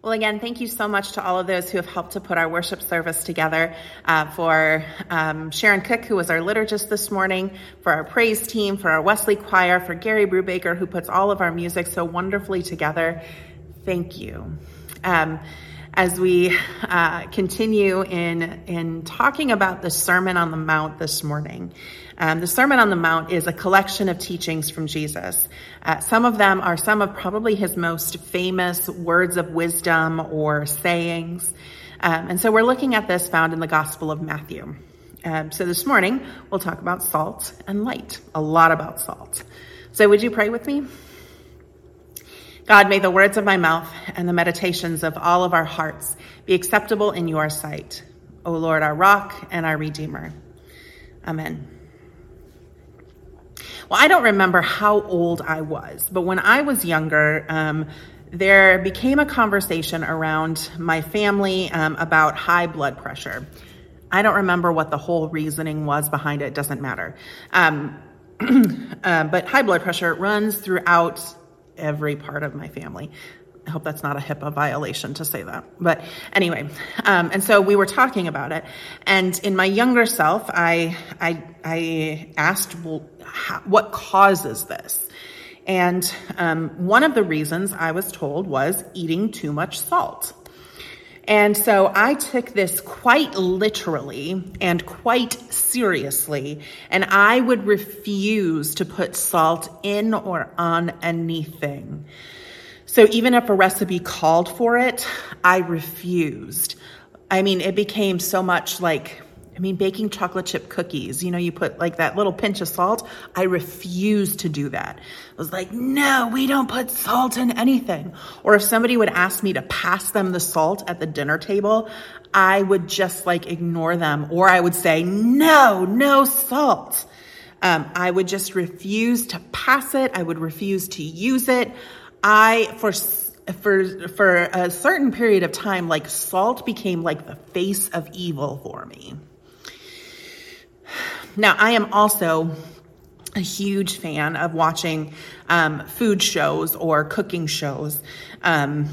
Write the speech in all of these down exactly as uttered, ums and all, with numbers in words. Well, again, thank you so much to all of those who have helped to put our worship service together, uh, for um, Sharon Cook, who was our liturgist this morning, for our praise team, for our Wesley Choir, for Gary Brubaker, who puts all of our music so wonderfully together. Thank you. Um, as we uh, continue in, in talking about the Sermon on the Mount this morning, Um, the Sermon on the Mount is a collection of teachings from Jesus. Uh, some of them are some of probably his most famous words of wisdom or sayings. Um, and so we're looking at this found in the Gospel of Matthew. Um, so this morning, we'll talk about salt and light, a lot about salt. So would you pray with me? God, may the words of my mouth and the meditations of all of our hearts be acceptable in your sight, O Lord, our rock and our Redeemer. Amen. Well, I don't remember how old I was, but when I was younger, um, there became a conversation around my family um, about high blood pressure. I don't remember what the whole reasoning was behind it. It doesn't matter. Um, uh, but high blood pressure runs throughout every part of my family. I hope that's not a HIPAA violation to say that. But anyway, um, and so we were talking about it. And in my younger self, I I, I asked, well, how, what causes this? And um, one of the reasons I was told was eating too much salt. And so I took this quite literally and quite seriously, and I would refuse to put salt in or on anything. So even if a recipe called for it, I refused. I mean, it became so much like, I mean, baking chocolate chip cookies, you know, you put like that little pinch of salt. I refused to do that. I was like, no, we don't put salt in anything. Or if somebody would ask me to pass them the salt at the dinner table, I would just like ignore them. Or I would say, no, no salt. Um, I would just refuse to pass it. I would refuse to use it. I, for, for, for a certain period of time, like salt became like the face of evil for me. Now, I am also a huge fan of watching, um, food shows or cooking shows. Um,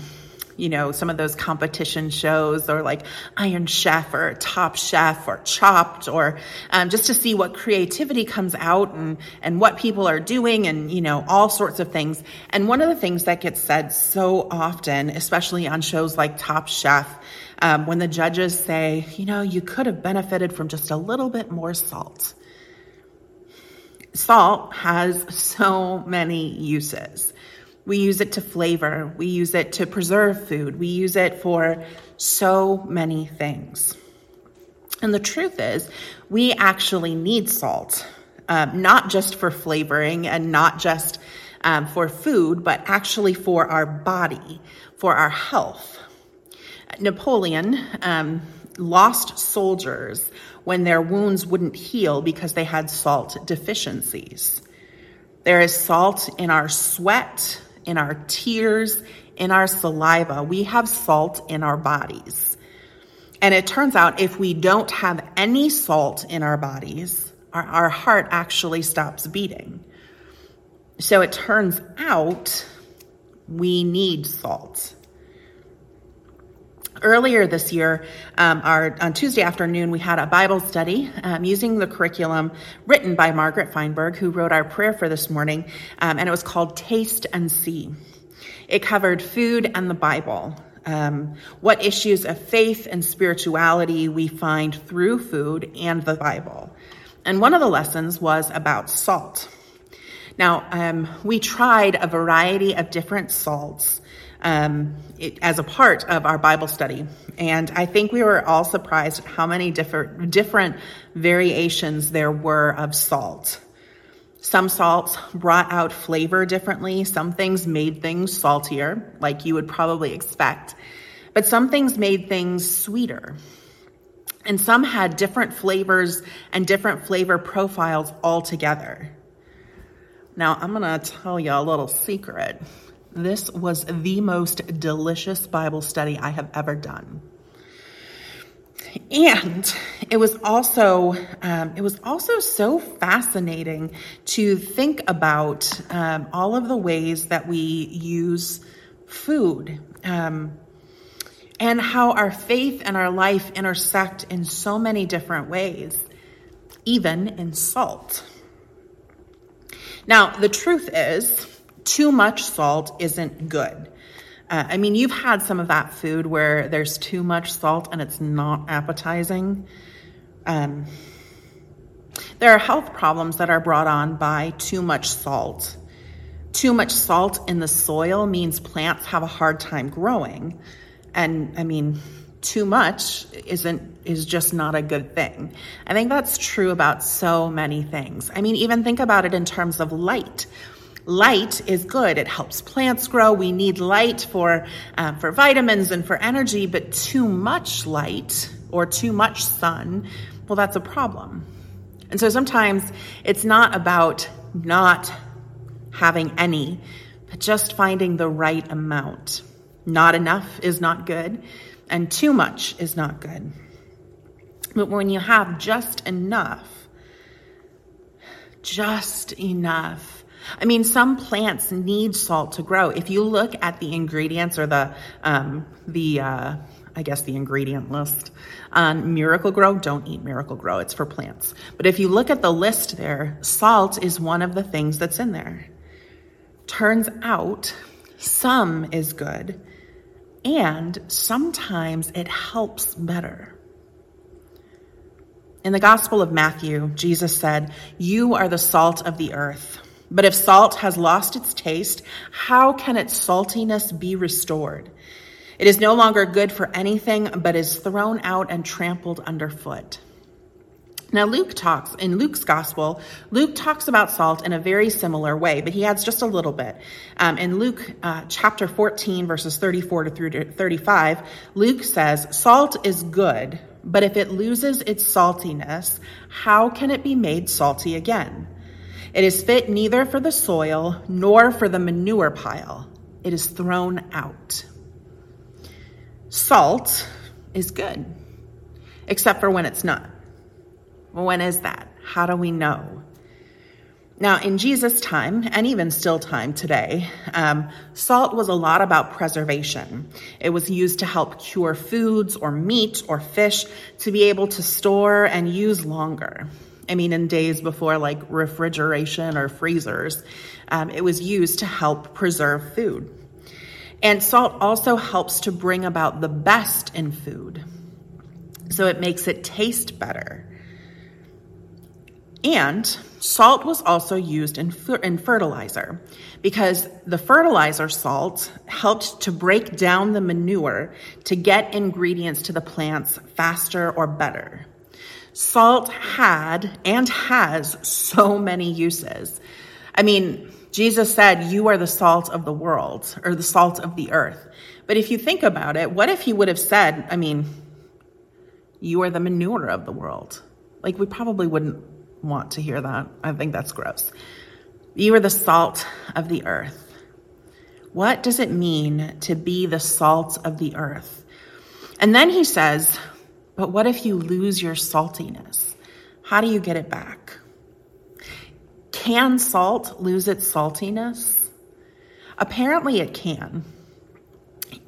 you know, some of those competition shows or like Iron Chef or Top Chef or Chopped, or um, just to see what creativity comes out and, and what people are doing and, you know, all sorts of things. And one of the things that gets said so often, especially on shows like Top Chef, um, when the judges say, you know, you could have benefited from just a little bit more salt. Salt has so many uses. We use it to flavor. We use it to preserve food. We use it for so many things. And the truth is, we actually need salt, um, not just for flavoring and not just um, for food, but actually for our body, for our health. Napoleon um, lost soldiers when their wounds wouldn't heal because they had salt deficiencies. There is salt in our sweat, in our tears, in our saliva. We have salt in our bodies. And it turns out if we don't have any salt in our bodies, our, our heart actually stops beating. So it turns out we need salt. Earlier this year, um, our, on Tuesday afternoon, we had a Bible study um, using the curriculum written by Margaret Feinberg, who wrote our prayer for this morning, um, and it was called Taste and See. It covered food and the Bible, um, what issues of faith and spirituality we find through food and the Bible. And one of the lessons was about salt. Now, um, we tried a variety of different salts Um, it, as a part of our Bible study. And I think we were all surprised at how many different, different variations there were of salt. Some salts brought out flavor differently. Some things made things saltier, like you would probably expect. But some things made things sweeter. And some had different flavors and different flavor profiles altogether. Now, I'm going to tell you a little secret. This was the most delicious Bible study I have ever done. And it was also um, it was also so fascinating to think about um, all of the ways that we use food. Um, and how our faith and our life intersect in so many different ways, even in salt. Now, the truth is, too much salt isn't good. Uh, I mean, you've had some of that food where there's too much salt and it's not appetizing. Um, there are health problems that are brought on by too much salt. Too much salt in the soil means plants have a hard time growing. And I mean, too much isn't is just not a good thing. I think that's true about so many things. I mean, even think about it in terms of light. Light is good. It helps plants grow. We need light for uh, for vitamins and for energy, but too much light or too much sun, well, that's a problem. And so sometimes it's not about not having any, but just finding the right amount. Not enough is not good, and too much is not good. But when you have just enough, just enough, I mean, some plants need salt to grow. If you look at the ingredients or the, um, the uh, I guess, the ingredient list on um, Miracle-Gro, don't eat Miracle-Gro, it's for plants. But if you look at the list there, salt is one of the things that's in there. Turns out some is good, and sometimes it helps better. In the Gospel of Matthew, Jesus said, "You are the salt of the earth. But if salt has lost its taste, how can its saltiness be restored? It is no longer good for anything, but is thrown out and trampled underfoot." Now, Luke talks, in Luke's gospel, Luke talks about salt in a very similar way, but he adds just a little bit. Um, in Luke uh, chapter fourteen, verses thirty-four to thirty-five, Luke says, "Salt is good, but if it loses its saltiness, how can it be made salty again? It is fit neither for the soil nor for the manure pile. It is thrown out." Salt is good, except for when it's not. When is that? How do we know? Now, in Jesus' time, and even still time today, um, salt was a lot about preservation. It was used to help cure foods or meat or fish to be able to store and use longer. I mean, in days before like refrigeration or freezers, um, it was used to help preserve food. And salt also helps to bring about the best in food. So it makes it taste better. And salt was also used in, fer- in fertilizer because the fertilizer salt helped to break down the manure to get ingredients to the plants faster or better. Salt had and has so many uses. I mean, Jesus said, "You are the salt of the world," or the salt of the earth. But if you think about it, what if he would have said, I mean, "You are the manure of the world"? Like, we probably wouldn't want to hear that. I think that's gross. "You are the salt of the earth." What does it mean to be the salt of the earth? And then he says, "But what if you lose your saltiness? How do you get it back?" Can salt lose its saltiness? Apparently it can.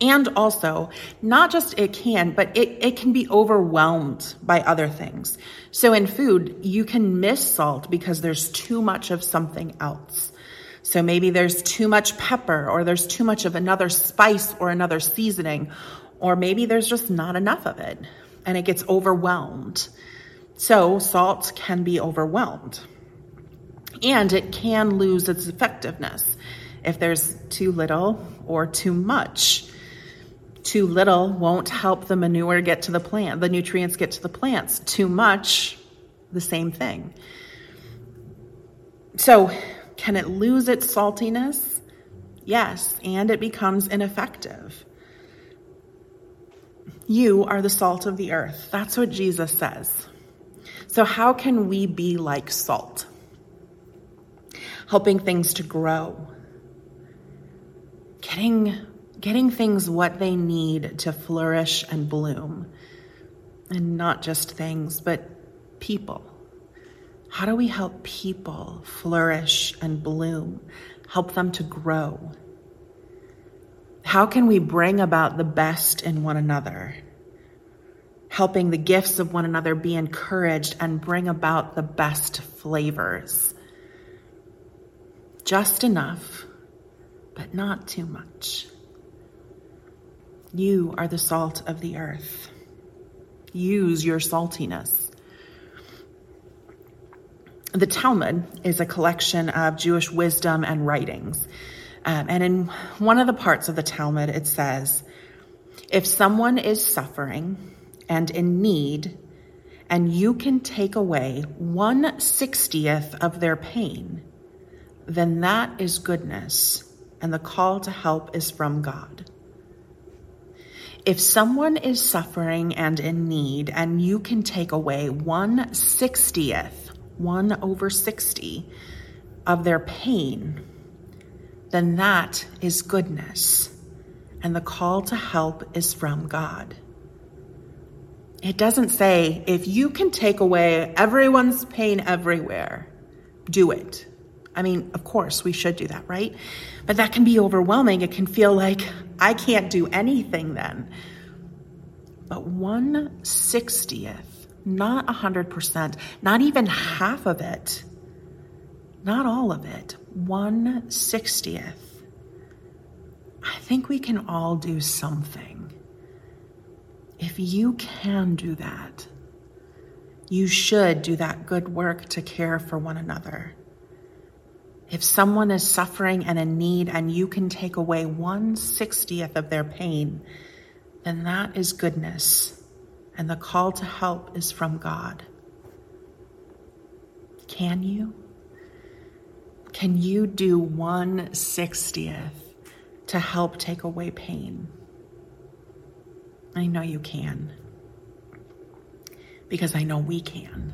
And also, not just it can, but it, it can be overwhelmed by other things. So in food, you can miss salt because there's too much of something else. So maybe there's too much pepper, or there's too much of another spice or another seasoning, or maybe there's just not enough of it, and it gets overwhelmed. So salt can be overwhelmed. And it can lose its effectiveness if there's too little or too much. Too little won't help the manure get to the plant, the nutrients get to the plants. Too much, the same thing. So can it lose its saltiness? Yes, and it becomes ineffective. You are the salt of the earth. That's what Jesus says. So how can we be like salt? Helping things to grow. Getting, getting things what they need to flourish and bloom. And not just things, but people. How do we help people flourish and bloom? Help them to grow. How can we bring about the best in one another? Helping the gifts of one another be encouraged and bring about the best flavors. Just enough, but not too much. You are the salt of the earth. Use your saltiness. The Talmud is a collection of Jewish wisdom and writings. Um, and in one of the parts of the Talmud, it says, if someone is suffering and in need, and you can take away one sixtieth of their pain, then that is goodness, and the call to help is from God. If someone is suffering and in need, and you can take away one sixtieth, one over sixty, of their pain, then that is goodness, and the call to help is from God. It doesn't say, if you can take away everyone's pain everywhere, do it. I mean, of course, we should do that, right? But that can be overwhelming. It can feel like, I can't do anything then. But one sixtieth, not one hundred percent, not even half of it, not all of it, one sixtieth. I think we can all do something. If you can do that, you should do that good work to care for one another. If someone is suffering and in need and you can take away one sixtieth of their pain, then that is goodness, and the call to help is from God. Can you? Can you do one sixtieth to help take away pain? I know you can, because I know we can.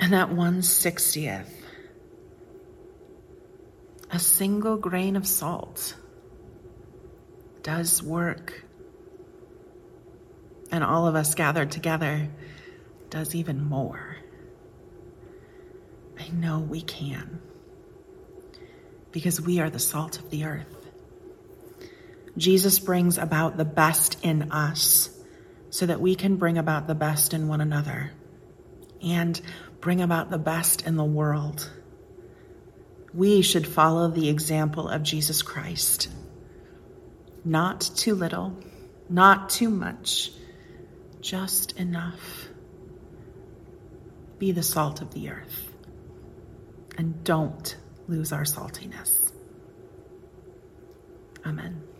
And that one sixtieth, a single grain of salt does work. And all of us gathered together does even more. I know we can, because we are the salt of the earth. Jesus brings about the best in us so that we can bring about the best in one another and bring about the best in the world. We should follow the example of Jesus Christ. Not too little, not too much, just enough. Be the salt of the earth, and don't lose our saltiness. Amen.